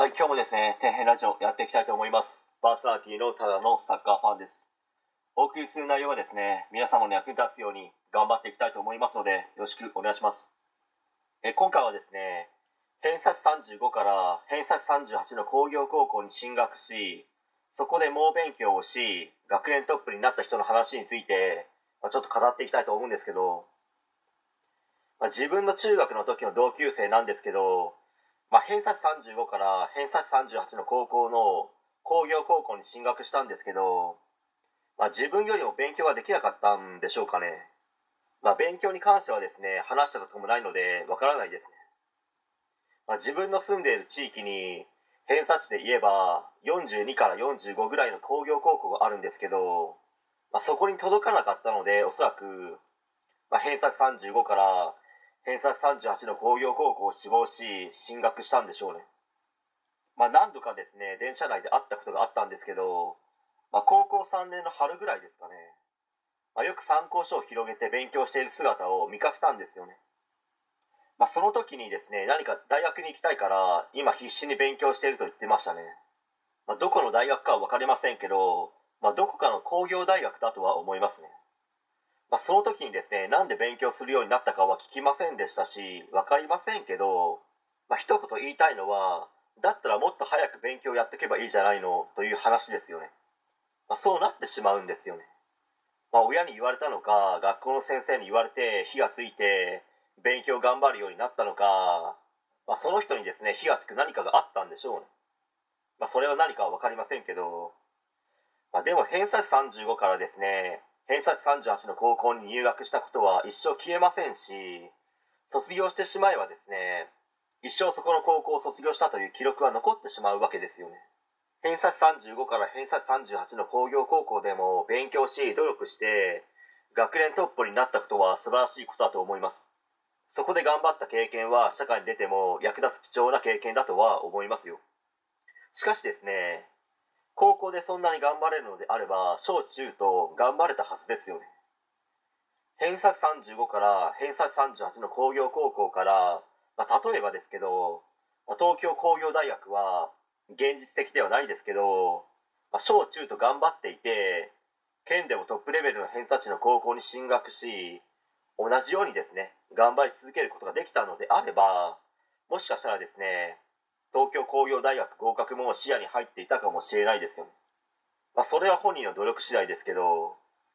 はい、今日もですね、天変ラジオやっていきたいと思います。パーソナリティのただのサッカーファンです。お送りする内容はですね、皆様の役に立つように頑張っていきたいと思いますので、よろしくお願いします。今回はですね、偏差値35から偏差値38の工業高校に進学し、そこで猛勉強をし、学年トップになった人の話について、ちょっと語っていきたいと思うんですけど、自分の中学の時の同級生なんですけど、偏差値35から偏差値38の高校の工業高校に進学したんですけど、自分よりも勉強ができなかったんでしょうかね。勉強に関してはですね、話したこともないのでわからないですね。自分の住んでいる地域に偏差値で言えば42から45ぐらいの工業高校があるんですけど、そこに届かなかったので、おそらく、偏差値35から偏差値38の工業高校を志望し進学したんでしょうね。何度かですね、電車内で会ったことがあったんですけど、高校3年の春ぐらいですかね、よく参考書を広げて勉強している姿を見かけたんですよね。その時にですね、何か大学に行きたいから今必死に勉強していると言ってましたね。どこの大学かは分かりませんけど、どこかの工業大学だとは思いますね。その時にですね、なんで勉強するようになったかは聞きませんでしたし、分かりませんけど、一言言いたいのは、だったらもっと早く勉強やっておけばいいじゃないのという話ですよね。そうなってしまうんですよね。親に言われたのか、学校の先生に言われて火がついて勉強頑張るようになったのか、その人にですね、火がつく何かがあったんでしょうね。それは何かは分かりませんけど、でも偏差値35からですね、偏差値38の高校に入学したことは一生消えませんし、卒業してしまえばですね、一生そこの高校を卒業したという記録は残ってしまうわけですよね。偏差値35から偏差値38の工業高校でも勉強し努力して学年トップになったことは素晴らしいことだと思います。そこで頑張った経験は社会に出ても役立つ貴重な経験だとは思いますよ。しかしですね、高校でそんなに頑張れるのであれば、小中と頑張れたはずですよね。偏差値35から偏差値38の工業高校から、例えばですけど、東京工業大学は現実的ではないですけど、小中と頑張っていて、県でもトップレベルの偏差値の高校に進学し、同じようにですね、頑張り続けることができたのであれば、もしかしたらですね、東京工業大学合格も視野に入っていたかもしれないですよね。それは本人の努力次第ですけど、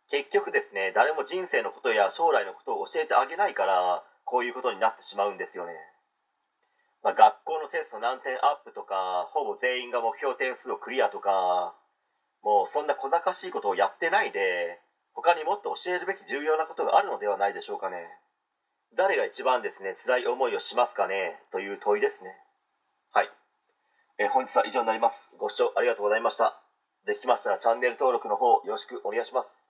結局ですね、誰も人生のことや将来のことを教えてあげないから、こういうことになってしまうんですよね。学校のテスト何点アップとか、ほぼ全員が目標点数をクリアとか、もうそんな小賢しいことをやってないで、他にもっと教えるべき重要なことがあるのではないでしょうかね。誰が一番ですね、辛い思いをしますかね、という問いですね。はい、本日は以上になります。ご視聴ありがとうございました。できましたらチャンネル登録の方よろしくお願いします。